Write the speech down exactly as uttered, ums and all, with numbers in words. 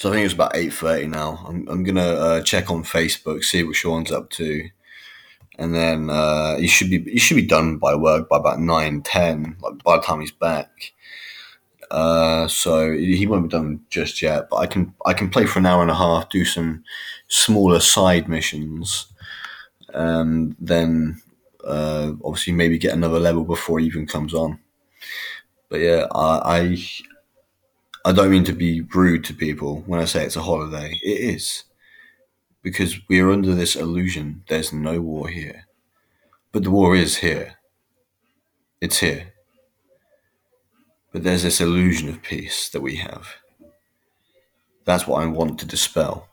So I think it's about eight thirty now. I'm I'm going to uh, check on Facebook, see what Sean's up to. And then uh, he should be he should be done by work by about nine, ten, like by the time he's back. Uh, so he won't be done just yet, but I can I can play for an hour and a half, do some smaller side missions, and then uh, obviously maybe get another level before he even comes on. But yeah, I, I I don't mean to be rude to people when I say it's a holiday. It is, because we are under this illusion there's no war here, but the war is here. It's here. But there's this illusion of peace that we have. That's what I want to dispel.